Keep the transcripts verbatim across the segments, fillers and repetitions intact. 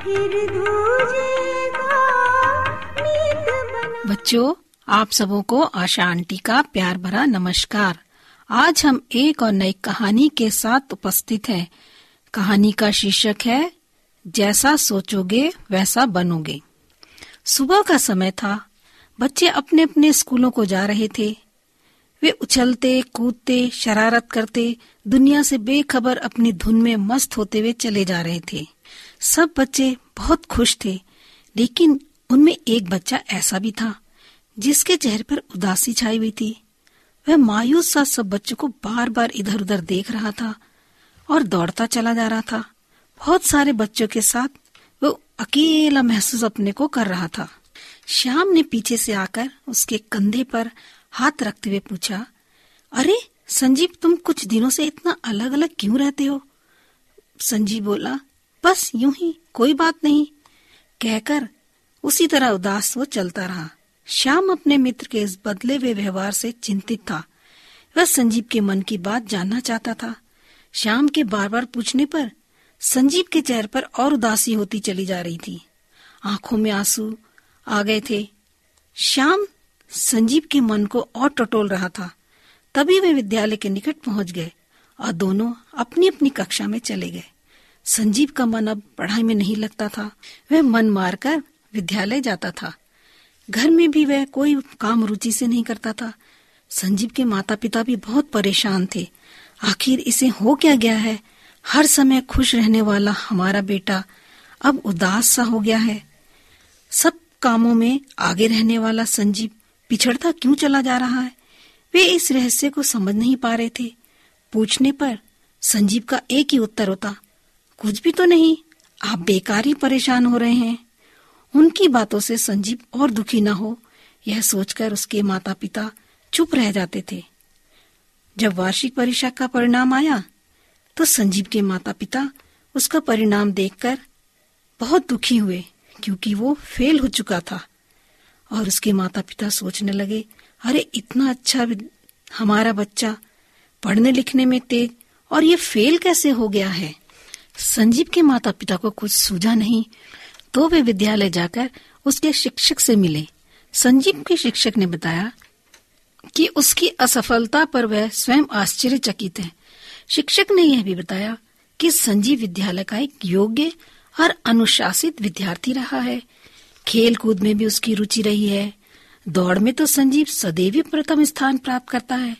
फिर दूजे का बच्चों, आप सबों को आशा आंटी का प्यार भरा नमस्कार। आज हम एक और नई कहानी के साथ उपस्थित हैं। कहानी का शीर्षक है जैसा सोचोगे वैसा बनोगे। सुबह का समय था, बच्चे अपने अपने स्कूलों को जा रहे थे। वे उछलते कूदते शरारत करते दुनिया से बेखबर अपनी धुन में मस्त होते हुए चले जा रहे थे। सब बच्चे बहुत खुश थे, लेकिन उनमें एक बच्चा ऐसा भी था जिसके चेहरे पर उदासी छाई हुई थी। वह मायूस सा सब बच्चों को बार बार इधर उधर देख रहा था और दौड़ता चला जा रहा था। बहुत सारे बच्चों के साथ वो अकेला महसूस अपने को कर रहा था। श्याम ने पीछे से आकर उसके कंधे पर हाथ रखते हुए पूछा, अरे संजीव, तुम कुछ दिनों से इतना अलग अलग क्यों रहते हो? संजीव बोला, बस यूं ही, कोई बात नहीं, कहकर उसी तरह उदास वो चलता रहा। श्याम अपने मित्र के इस बदले हुए व्यवहार से चिंतित था। वह संजीव के मन की बात जानना चाहता था। श्याम के बार बार पूछने पर संजीव के चेहरे पर और उदासी होती चली जा रही थी। आंखों में आंसू आ गए थे। श्याम संजीव के मन को और टटोल रहा था। तभी वे विद्यालय के निकट पहुंच गए और दोनों अपनी अपनी कक्षा में चले गए। संजीव का मन अब पढ़ाई में नहीं लगता था। वह मन मारकर विद्यालय जाता था। घर में भी वह कोई काम रुचि से नहीं करता था। संजीव के माता पिता भी बहुत परेशान थे। आखिर इसे हो क्या गया है? हर समय खुश रहने वाला हमारा बेटा अब उदास सा हो गया है। सब कामों में आगे रहने वाला संजीव पिछड़ता क्यों चला जा रहा है? वे इस रहस्य को समझ नहीं पा रहे थे। पूछने पर संजीव का एक ही उत्तर होता, कुछ भी तो नहीं, आप बेकार ही परेशान हो रहे हैं। उनकी बातों से संजीव और दुखी ना हो, यह सोचकर उसके माता पिता चुप रह जाते थे। जब वार्षिक परीक्षा का परिणाम आया तो संजीव के माता पिता उसका परिणाम देखकर बहुत दुखी हुए, क्योंकि वो फेल हो चुका था। और उसके माता पिता सोचने लगे, अरे इतना अच्छा हमारा बच्चा, पढ़ने लिखने में तेज, और ये फेल कैसे हो गया है? संजीव के माता पिता को कुछ सूझा नहीं, तो वे विद्यालय जाकर उसके शिक्षक से मिले। संजीव के शिक्षक ने बताया कि उसकी असफलता पर वह स्वयं आश्चर्यचकित है। शिक्षक ने यह भी बताया कि संजीव विद्यालय का एक योग्य और अनुशासित विद्यार्थी रहा है। खेल कूद में भी उसकी रुचि रही है। दौड़ में तो संजीव सदैव प्रथम स्थान प्राप्त करता है,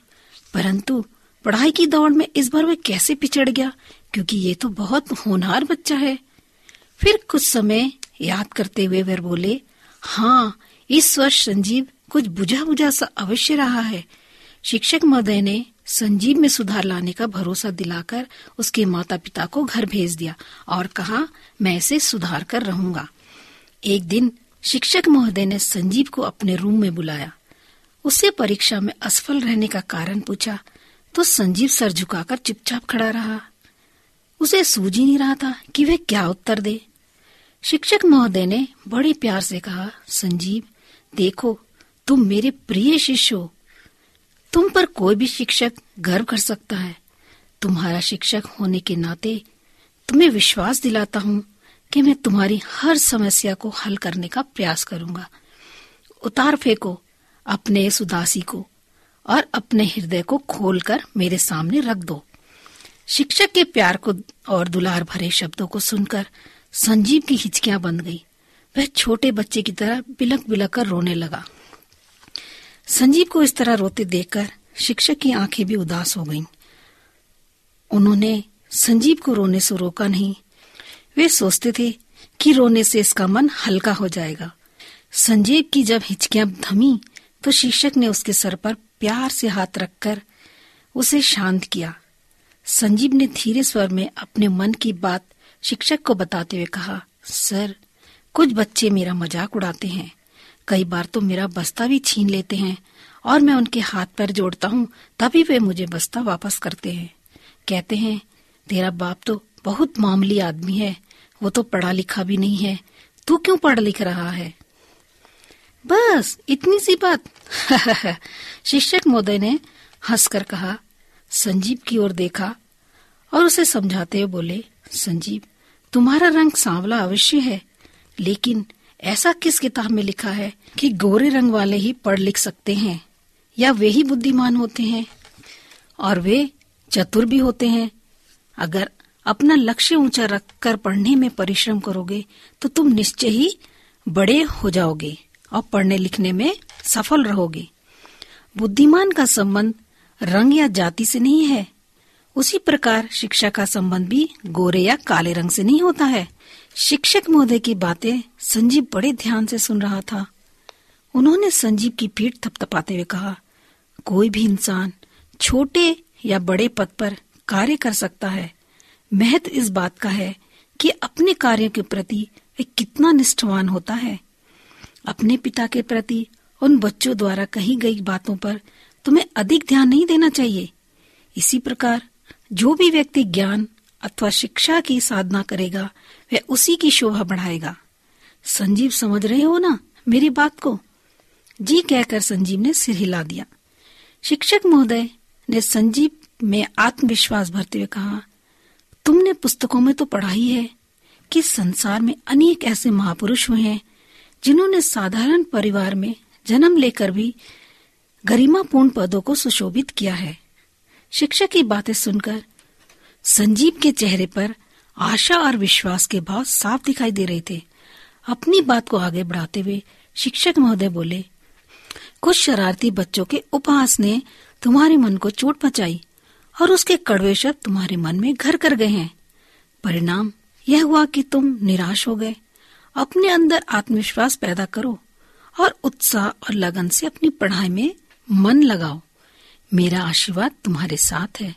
परंतु पढ़ाई की दौड़ में इस बार वह कैसे पिछड़ गया, क्योंकि ये तो बहुत होनहार बच्चा है। फिर कुछ समय याद करते हुए वह बोले, हाँ, इस वर्ष संजीव कुछ बुझा बुझा सा अवश्य रहा है। शिक्षक महोदय ने संजीव में सुधार लाने का भरोसा दिलाकर उसके माता पिता को घर भेज दिया और कहा, मैं इसे सुधार कर रहूंगा। एक दिन शिक्षक महोदय ने संजीव को अपने रूम में बुलाया। उसे परीक्षा में असफल रहने का कारण पूछा तो संजीव सर झुकाकर चुपचाप खड़ा रहा। उसे सूझ ही नहीं रहा था कि वह क्या उत्तर दे। शिक्षक महोदय ने बड़े प्यार से कहा, संजीव देखो, तुम मेरे प्रिय शिष्य हो। तुम पर कोई भी शिक्षक गर्व कर सकता है। तुम्हारा शिक्षक होने के नाते तुम्हें विश्वास दिलाता हूँ कि मैं तुम्हारी हर समस्या को हल करने का प्रयास करूंगा। उतार फेंको अपने इस उदासी को और अपने हृदय को खोलकर मेरे सामने रख दो। शिक्षक के प्यार को और दुलार भरे शब्दों को सुनकर संजीव की हिचकियां बंध गई। वह छोटे बच्चे की तरह बिलक बिलक कर रोने लगा। संजीव को इस तरह रोते देखकर शिक्षक की आंखें भी उदास हो गईं। उन्होंने संजीव को रोने से रोका नहीं। वे सोचते थे कि रोने से इसका मन हल्का हो जाएगा। संजीव की जब हिचकियां थमी तो शिक्षक ने उसके सर पर प्यार से हाथ रखकर उसे शांत किया। संजीव ने धीरे स्वर में अपने मन की बात शिक्षक को बताते हुए कहा, सर, कुछ बच्चे मेरा मजाक उड़ाते हैं, कई बार तो मेरा बस्ता भी छीन लेते हैं और मैं उनके हाथ पैर जोड़ता हूँ, तभी वे मुझे बस्ता वापस करते हैं। कहते हैं तेरा बाप तो बहुत मामूली आदमी है, वो तो पढ़ा लिखा भी नहीं है, तू क्यों पढ़ लिख रहा है? बस इतनी सी बात। शिक्षक महोदय ने हंसकर कहा। संजीव की ओर देखा और उसे समझाते हुए बोले, संजीव तुम्हारा रंग सांवला अवश्य है, लेकिन ऐसा किस किताब में लिखा है कि गोरे रंग वाले ही पढ़ लिख सकते हैं, या वे ही बुद्धिमान होते हैं और वे चतुर भी होते हैं? अगर अपना लक्ष्य ऊंचा रखकर पढ़ने में परिश्रम करोगे तो तुम निश्चय ही बड़े हो जाओगे और पढ़ने लिखने में सफल रहोगे। बुद्धिमान का संबंध रंग या जाति से नहीं है। उसी प्रकार शिक्षा का संबंध भी गोरे या काले रंग से नहीं होता है। शिक्षक महोदय की बातें संजीव बड़े ध्यान से सुन रहा था। उन्होंने संजीव की पीठ थपथपाते हुए कहा, कोई भी इंसान छोटे या बड़े पद पर कार्य कर सकता है। महत्व इस बात का है कि अपने कार्यों के प्रति वे कितना निष्ठावान होता है। अपने पिता के प्रति उन बच्चों द्वारा कही गई बातों पर तुम्हें अधिक ध्यान नहीं देना चाहिए। इसी प्रकार जो भी व्यक्ति ज्ञान अथवा शिक्षा की साधना करेगा वह उसी की शोभा बढ़ाएगा। संजीव, समझ रहे हो ना मेरी बात को? जी कहकर संजीव ने सिर हिला दिया। शिक्षक महोदय ने संजीव में आत्मविश्वास भरते हुए कहा, तुमने पुस्तकों में तो पढ़ा ही है कि संसार में अनेक ऐसे महापुरुष हुए हैं जिन्होंने साधारण परिवार में जन्म लेकर भी गरिमापूर्ण पदों को सुशोभित किया है। शिक्षक की बातें सुनकर संजीव के चेहरे पर आशा और विश्वास के भाव साफ दिखाई दे रहे थे। अपनी बात को आगे बढ़ाते हुए शिक्षक महोदय बोले, कुछ शरारती बच्चों के उपहास ने तुम्हारे मन को चोट पहुंचाई और उसके कड़वे शब्द तुम्हारे मन में घर कर गए हैं। परिणाम यह हुआ कि तुम निराश हो गए। अपने अंदर आत्मविश्वास पैदा करो और उत्साह और लगन से अपनी पढ़ाई में मन लगाओ। मेरा आशीर्वाद तुम्हारे साथ है।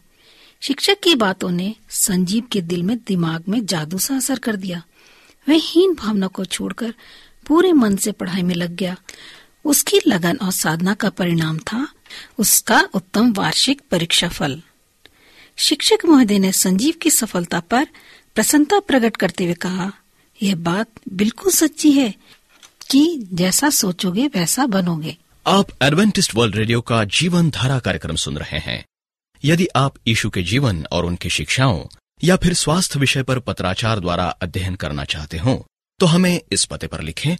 शिक्षक की बातों ने संजीव के दिल में दिमाग में जादू सा असर कर दिया। वह हीन भावना को छोड़कर पूरे मन से पढ़ाई में लग गया। उसकी लगन और साधना का परिणाम था उसका उत्तम वार्षिक परीक्षा फल। शिक्षक महोदय ने संजीव की सफलता पर प्रसन्नता प्रकट करते हुए कहा, यह बात बिल्कुल सच्ची है कि जैसा सोचोगे वैसा बनोगे। आप एडवेंटिस्ट वर्ल्ड रेडियो का जीवन धारा कार्यक्रम सुन रहे हैं। यदि आप यीशु के जीवन और उनकी शिक्षाओं या फिर स्वास्थ्य विषय पर पत्राचार द्वारा अध्ययन करना चाहते हो तो हमें इस पते पर लिखें,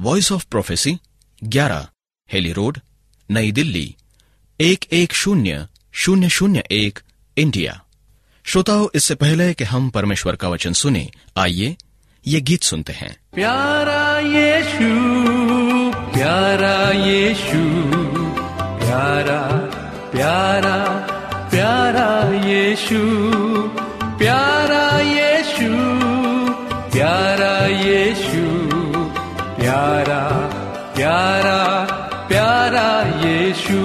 वॉइस ऑफ प्रोफेसी, ग्यारह हेली रोड, नई दिल्ली एक एक शून्य शून्य शून्य एक, इंडिया। श्रोताओं, इससे पहले कि हम परमेश्वर का वचन सुने, आइए ये गीत सुनते हैं। प्यारा यीशु, प्यारा यीशु, प्यारा प्यारा प्यारा यीशु, प्यारा यीशु, प्यारा यीशु, प्यारा प्यारा प्यारा यीशु।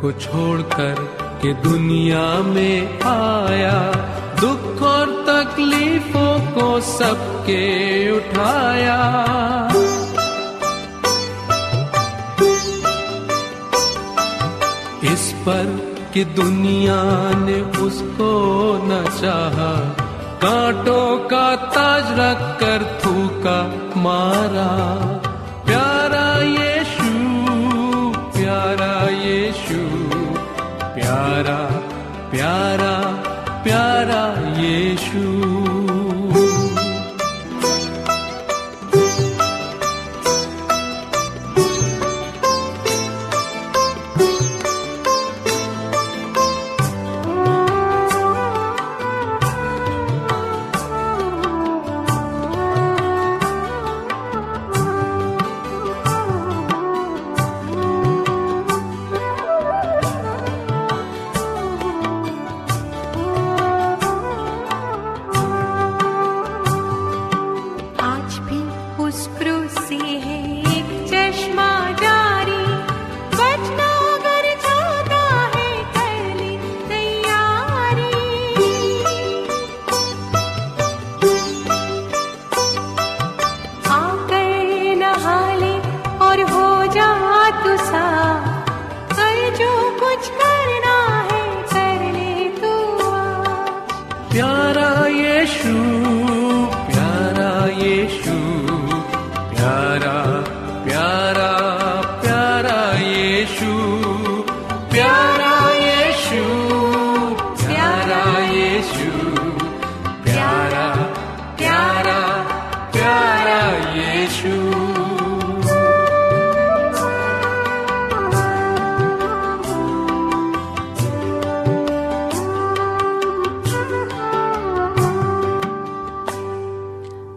को छोड़कर के दुनिया में आया, दुख और तकलीफों को सबके उठाया। इस पर कि दुनिया ने उसको न चाहा, कांटों का ताज रख कर थूका मारा। प्यारा यीशु, प्यारा यीशु, प्यारा प्यारा प्यारा यीशु। यीशु प्यारा, यीशु प्यारा, प्यारा प्यारा यीशु प्यारा, यीशु प्यारा, यीशु प्यारा, प्यारा प्यारा यीशु।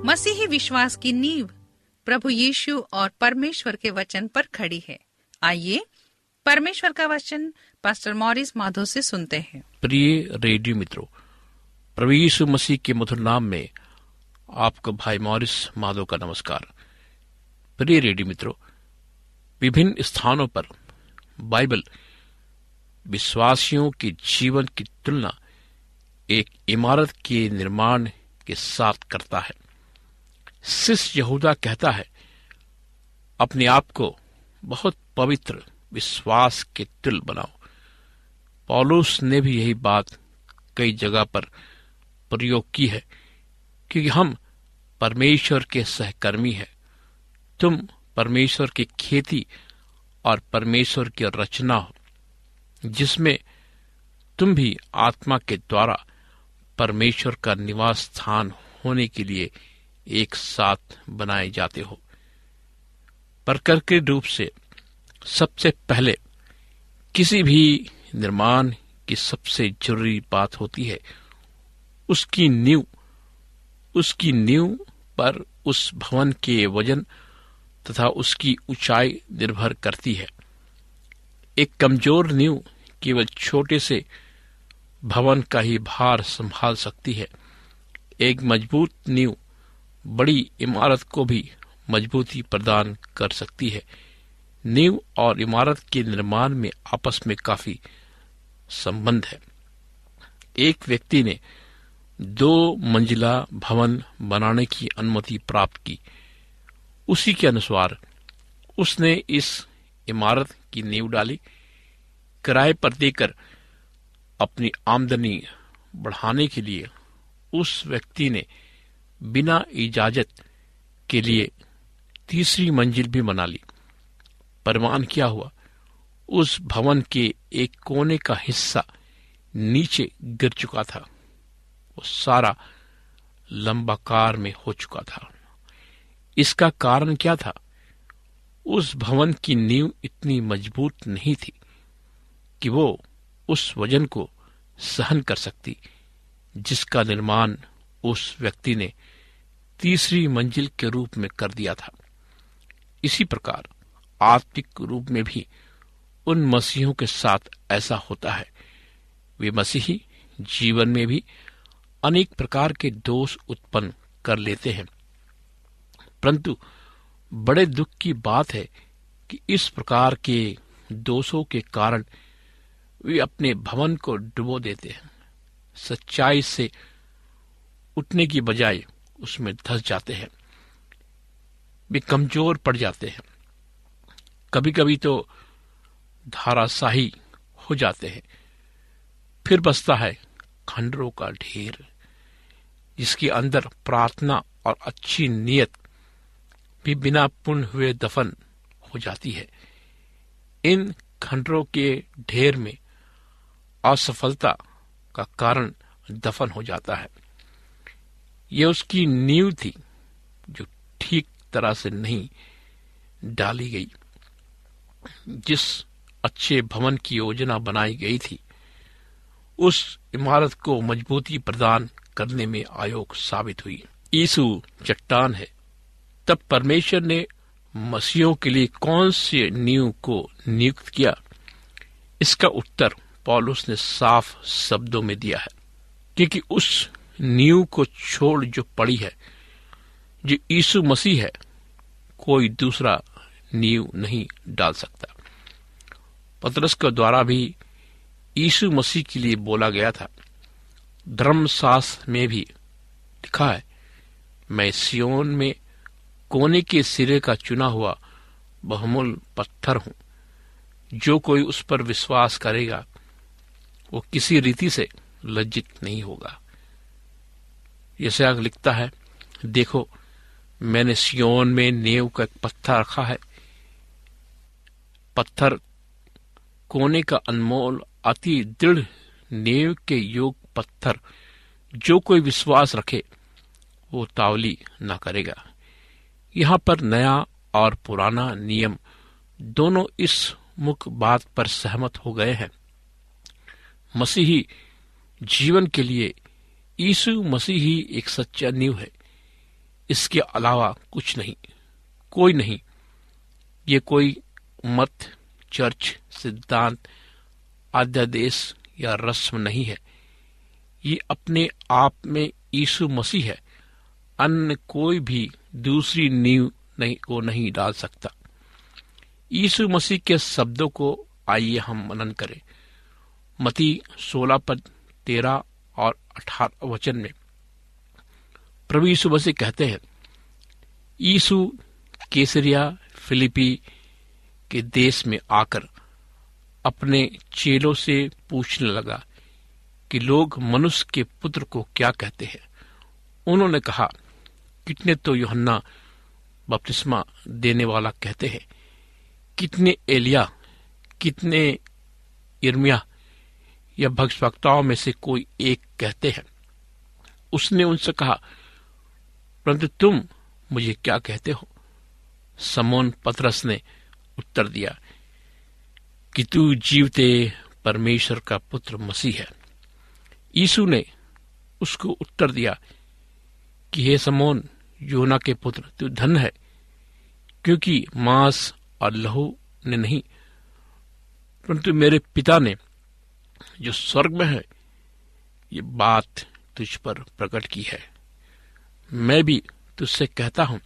मसीही विश्वास की नींव प्रभु यीशु और परमेश्वर के वचन पर खड़ी है। आइए परमेश्वर का वचन पास्टर मॉरिस माधो से सुनते हैं। प्रिय रेडियो मित्रों, प्रभु यीशु मसीह के मधुर नाम में आपको भाई मॉरिस माधो का नमस्कार। प्रिय रेडियो मित्रों, विभिन्न स्थानों पर बाइबल विश्वासियों के जीवन की तुलना एक इमारत के निर्माण के साथ करता है। सिस यहूदा कहता है, अपने आप को बहुत पवित्र विश्वास के तुल्य बनाओ। पौलुस ने भी यही बात कई जगह पर प्रयोग की है, क्योंकि हम परमेश्वर के सहकर्मी हैं। तुम परमेश्वर की खेती और परमेश्वर की रचना हो, जिसमें तुम भी आत्मा के द्वारा परमेश्वर का निवास स्थान होने के लिए एक साथ बनाए जाते हो। प्रकृति रूप से सबसे पहले किसी भी निर्माण की सबसे जरूरी बात होती है उसकी नींव। उसकी नींव पर उस भवन के वजन तथा उसकी ऊंचाई निर्भर करती है। एक कमजोर नींव केवल छोटे से भवन का ही भार संभाल सकती है। एक मजबूत नींव बड़ी इमारत को भी मजबूती प्रदान कर सकती है। नींव और इमारत के निर्माण में आपस में काफी संबंध है। एक व्यक्ति ने दो मंजिला भवन बनाने की अनुमति प्राप्त की। उसी के अनुसार उसने इस इमारत की नींव डाली। किराए पर देकर अपनी आमदनी बढ़ाने के लिए उस व्यक्ति ने बिना इजाजत के लिए तीसरी मंजिल भी बना ली। परिणाम क्या हुआ? उस भवन के एक कोने का हिस्सा नीचे गिर चुका था। वो सारा लंबाकार में हो चुका था। इसका कारण क्या था? उस भवन की नींव इतनी मजबूत नहीं थी कि वो उस वजन को सहन कर सकती जिसका निर्माण उस व्यक्ति ने तीसरी मंजिल के रूप में कर दिया था। इसी प्रकार आत्मिक रूप में भी उन मसीहों के साथ ऐसा होता है। वे मसीही जीवन में भी अनेक प्रकार के दोष उत्पन्न कर लेते हैं, परंतु बड़े दुख की बात है कि इस प्रकार के दोषों के कारण वे अपने भवन को डुबो देते हैं। सच्चाई से उठने की बजाय उसमें धंस जाते हैं। वे कमजोर पड़ जाते हैं, कभी कभी तो धाराशाही हो जाते हैं। फिर बसता है खंडरों का ढेर, जिसके अंदर प्रार्थना और अच्छी नीयत भी बिना पुण्य हुए दफन हो जाती है। इन खंडरों के ढेर में असफलता का कारण दफन हो जाता है। यह उसकी नींव थी जो ठीक तरह से नहीं डाली गई। जिस अच्छे भवन की योजना बनाई गई थी उस इमारत को मजबूती प्रदान करने में अयोग्य साबित हुई। यीशु चट्टान है, तब परमेश्वर ने मसीहों के लिए कौन से नींव को नियुक्त किया? इसका उत्तर पौलुस ने साफ शब्दों में दिया है, क्योंकि उस नींव को छोड़ जो पड़ी है, जो यीशु मसीह है, कोई दूसरा नींव नहीं डाल सकता। पतरस के द्वारा भी यीशु मसीह के लिए बोला गया था। धर्मशास्त्र में भी लिखा है, मैं सियोन में कोने के सिरे का चुना हुआ बहुमूल्य पत्थर हूं, जो कोई उस पर विश्वास करेगा वो किसी रीति से लज्जित नहीं होगा। यशायाह लिखता है, देखो मैंने सियोन में नेव का एक पत्थर रखा है, पत्थर कोने का अनमोल अति दृढ़ नेव के योग पत्थर, जो कोई विश्वास रखे वो तावली ना करेगा। यहाँ पर नया और पुराना नियम दोनों इस मुख्य बात पर सहमत हो गए हैं। मसीही जीवन के लिए यीशु मसीह ही एक सच्चा नींव है, इसके अलावा कुछ नहीं, कोई नहीं। ये कोई मत, चर्च, सिद्धांत, अध्यादेश या रस्म नहीं है। ये अपने आप में यीशु मसीह है। अन्य कोई भी दूसरी नींव नहीं को नहीं डाल सकता। यीशु मसीह के शब्दों को आइए हम मनन करें। मती सोलह पद तेरह और अठारह वचन में प्रभु यीशु मसीह कहते हैं, यीशु कैसरिया फिलिपी के देश में आकर अपने चेलों से पूछने लगा कि लोग मनुष्य के पुत्र को क्या कहते हैं। उन्होंने कहा, कितने तो यूहन्ना बपतिस्मा देने वाला कहते हैं, कितने एलिया, कितने यिर्मयाह या भविष्यवक्ताओं में से कोई एक कहते हैं। उसने उनसे कहा, परंतु तुम मुझे क्या कहते हो? शमौन पतरस ने उत्तर दिया कि तू जीवते परमेश्वर का पुत्र मसीह है। यीशु ने उसको उत्तर दिया कि हे शमौन योना के पुत्र, तू धन्य है, क्योंकि मांस और लहू ने नहीं परंतु मेरे पिता ने जो स्वर्ग में है ये बात तुझ पर प्रकट की है। मैं भी तुझसे कहता हूं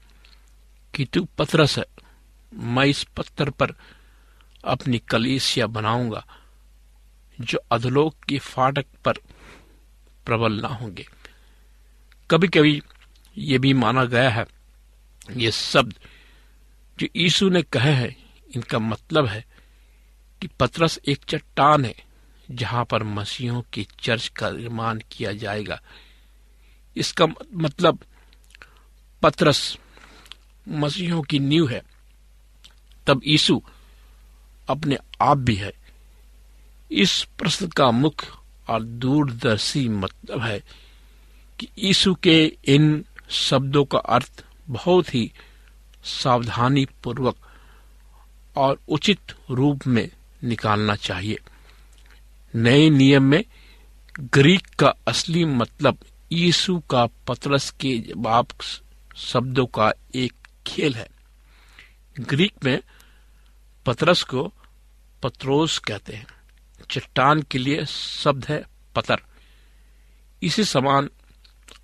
कि तू पतरस है, मैं इस पत्थर पर अपनी कलीसिया बनाऊंगा, जो अधोलोक की फाटक पर प्रबल ना होंगे। कभी कभी ये भी माना गया है, ये शब्द जो यीशु ने कहे हैं, इनका मतलब है कि पतरस एक चट्टान है जहां पर मसीहों की चर्च का निर्माण किया जाएगा। इसका मतलब पतरस मसीहों की नींव है, तब यीशु अपने आप भी है। इस प्रश्न का मुख्य और दूरदर्शी मतलब है कि यीशु के इन शब्दों का अर्थ बहुत ही सावधानी पूर्वक और उचित रूप में निकालना चाहिए। नए नियम में ग्रीक का असली मतलब यीशु का पतरस के जवाब शब्दों का एक खेल है। ग्रीक में पतरस को पत्रोस कहते हैं। चट्टान के लिए शब्द है पतर। इसी समान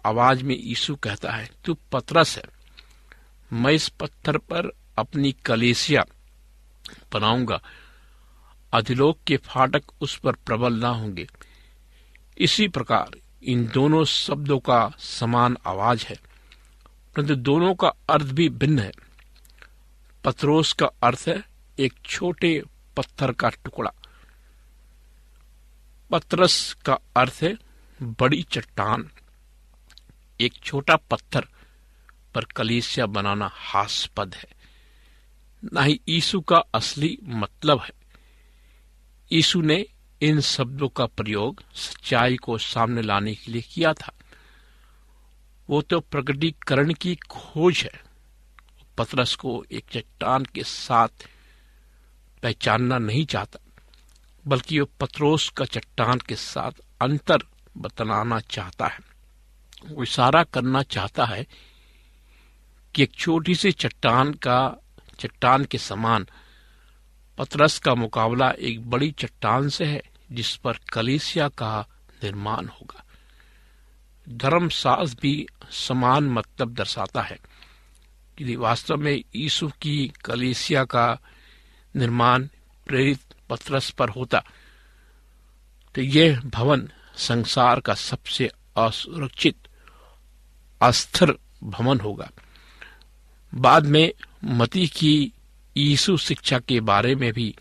आवाज में यीशु कहता है, तू पतरस है, मैं इस पत्थर पर अपनी कलीसिया बनाऊंगा, अधिलोक के फाटक उस पर प्रबल ना होंगे। इसी प्रकार इन दोनों शब्दों का समान आवाज है, परंतु दोनों का अर्थ भी भिन्न है। पत्रोस का अर्थ है एक छोटे पत्थर का टुकड़ा, पतरस का अर्थ है बड़ी चट्टान। एक छोटा पत्थर पर कलीसिया बनाना हास्पद है, ना ही यीशु का असली मतलब है। यीशु ने इन शब्दों का प्रयोग सच्चाई को सामने लाने के लिए किया था। वो तो प्रकटीकरण की खोज है। पतरस को एक चट्टान के साथ पहचानना नहीं चाहता, बल्कि वो पत्रोस का चट्टान के साथ अंतर बताना चाहता है। वो इशारा करना चाहता है कि एक छोटी सी चट्टान का चट्टान के समान पतरस का मुकाबला एक बड़ी चट्टान से है, जिस पर कलीसिया का निर्माण होगा। धर्मशास्त्र भी समान मतलब दर्शाता है कि वास्तव में यीशु की कलीसिया का निर्माण प्रेरित पतरस पर होता तो यह भवन संसार का सबसे असुरक्षित अस्थिर भवन होगा। बाद में मती की यीशु शिक्षा के बारे में भी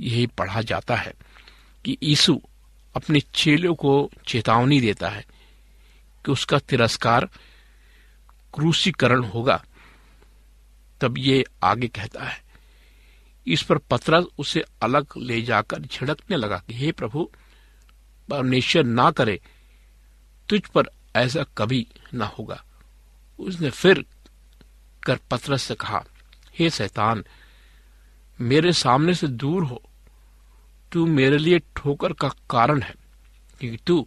यही पढ़ा जाता है कि यीशु अपने चेलों को चेतावनी देता है कि उसका तिरस्कार क्रूसीकरण होगा। तब ये आगे कहता है, इस पर पतरस उसे अलग ले जाकर झिड़कने लगा कि हे प्रभु, परमेश्वर ना करे, तुझ पर ऐसा कभी ना होगा। उसने फिर कर पतरस से कहा, हे शैतान, मेरे सामने से दूर हो, तू मेरे लिए ठोकर का कारण है, क्योंकि तू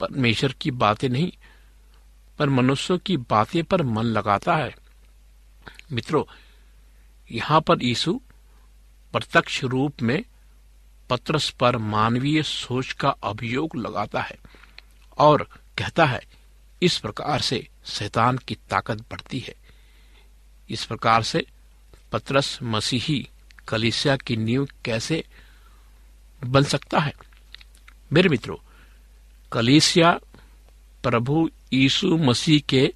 परमेश्वर की बातें नहीं पर मनुष्यों की बातें पर मन लगाता है। मित्रों, यहाँ पर यीशु प्रत्यक्ष रूप में पतरस पर मानवीय सोच का अभियोग लगाता है और कहता है, इस प्रकार से शैतान की ताकत बढ़ती है। इस प्रकार से पतरस मसीही कलीसिया की नींव कैसे बन सकता है? मेरे मित्रों, कलीसिया प्रभु यीशु मसीह के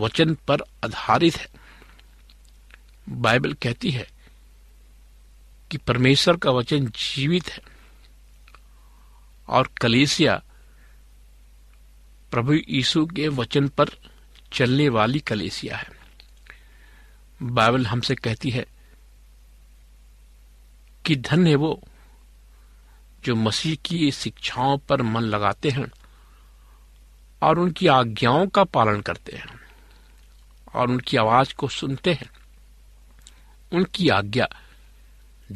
वचन पर आधारित है। बाइबल कहती है कि परमेश्वर का वचन जीवित है और कलीसिया प्रभु यीशु के वचन पर चलने वाली कलीसिया है। बाइबल हमसे कहती है कि धन्य है वो जो मसीह की शिक्षाओं पर मन लगाते हैं और उनकी आज्ञाओं का पालन करते हैं और उनकी आवाज को सुनते हैं। उनकी आज्ञा,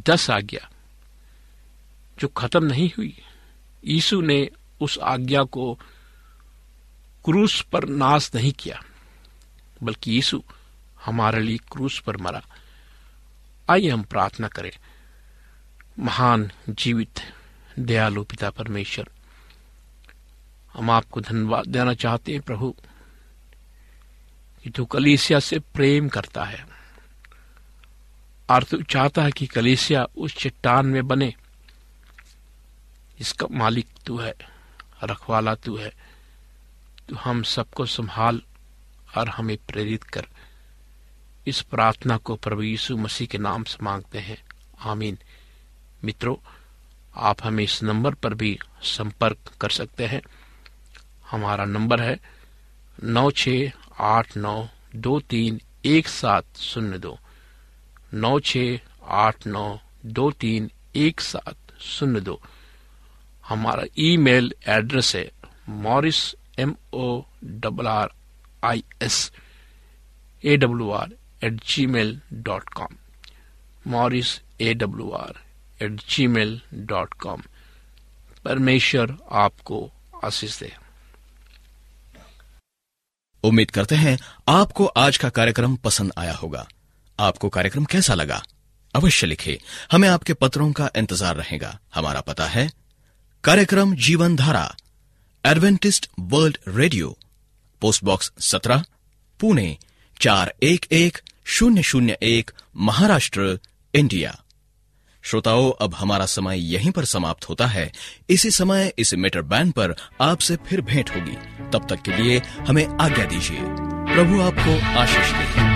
दस आज्ञा जो खत्म नहीं हुई, यीशु ने उस आज्ञा को क्रूस पर नाश नहीं किया, बल्कि यीशु हमारे लिए क्रूस पर मरा। आइए हम प्रार्थना करें। महान जीवित दयालु पिता परमेश्वर, हम आपको धन्यवाद देना चाहते हैं प्रभु कि तू कलीसिया से प्रेम करता है और तू चाहता है कि कलीसिया उस चट्टान में बने जिसका मालिक तू है, रखवाला तू है। तू हम सबको संभाल और हमें प्रेरित कर। इस प्रार्थना को प्रभु यीशु मसीह के नाम से मांगते हैं, आमीन। मित्रों, आप हमें इस नंबर पर भी संपर्क कर सकते हैं। हमारा नंबर है नौ छः आठ नौ दो तीन एक सात शून्य दो, नौ छः आठ नौ दो तीन एक सात शून्य दो। हमारा ईमेल एड्रेस है Morris M O double R I S A W R at Gmail dot com Morris A W R at Gmail dot com. परमेश्वर आपको आशीष दे। उम्मीद करते हैं आपको आज का कार्यक्रम पसंद आया होगा। आपको कार्यक्रम कैसा लगा अवश्य लिखें, हमें आपके पत्रों का इंतजार रहेगा। हमारा पता है कार्यक्रम जीवन धारा, Adventist world radio, post box सत्रह, पुणे चार एक एक शून्य शून्य एक, महाराष्ट्र, इंडिया। श्रोताओं, अब हमारा समय यहीं पर समाप्त होता है। इसी समय इस मीटर बैंड पर आपसे फिर भेंट होगी। तब तक के लिए हमें आज्ञा दीजिए। प्रभु आपको आशीष दे।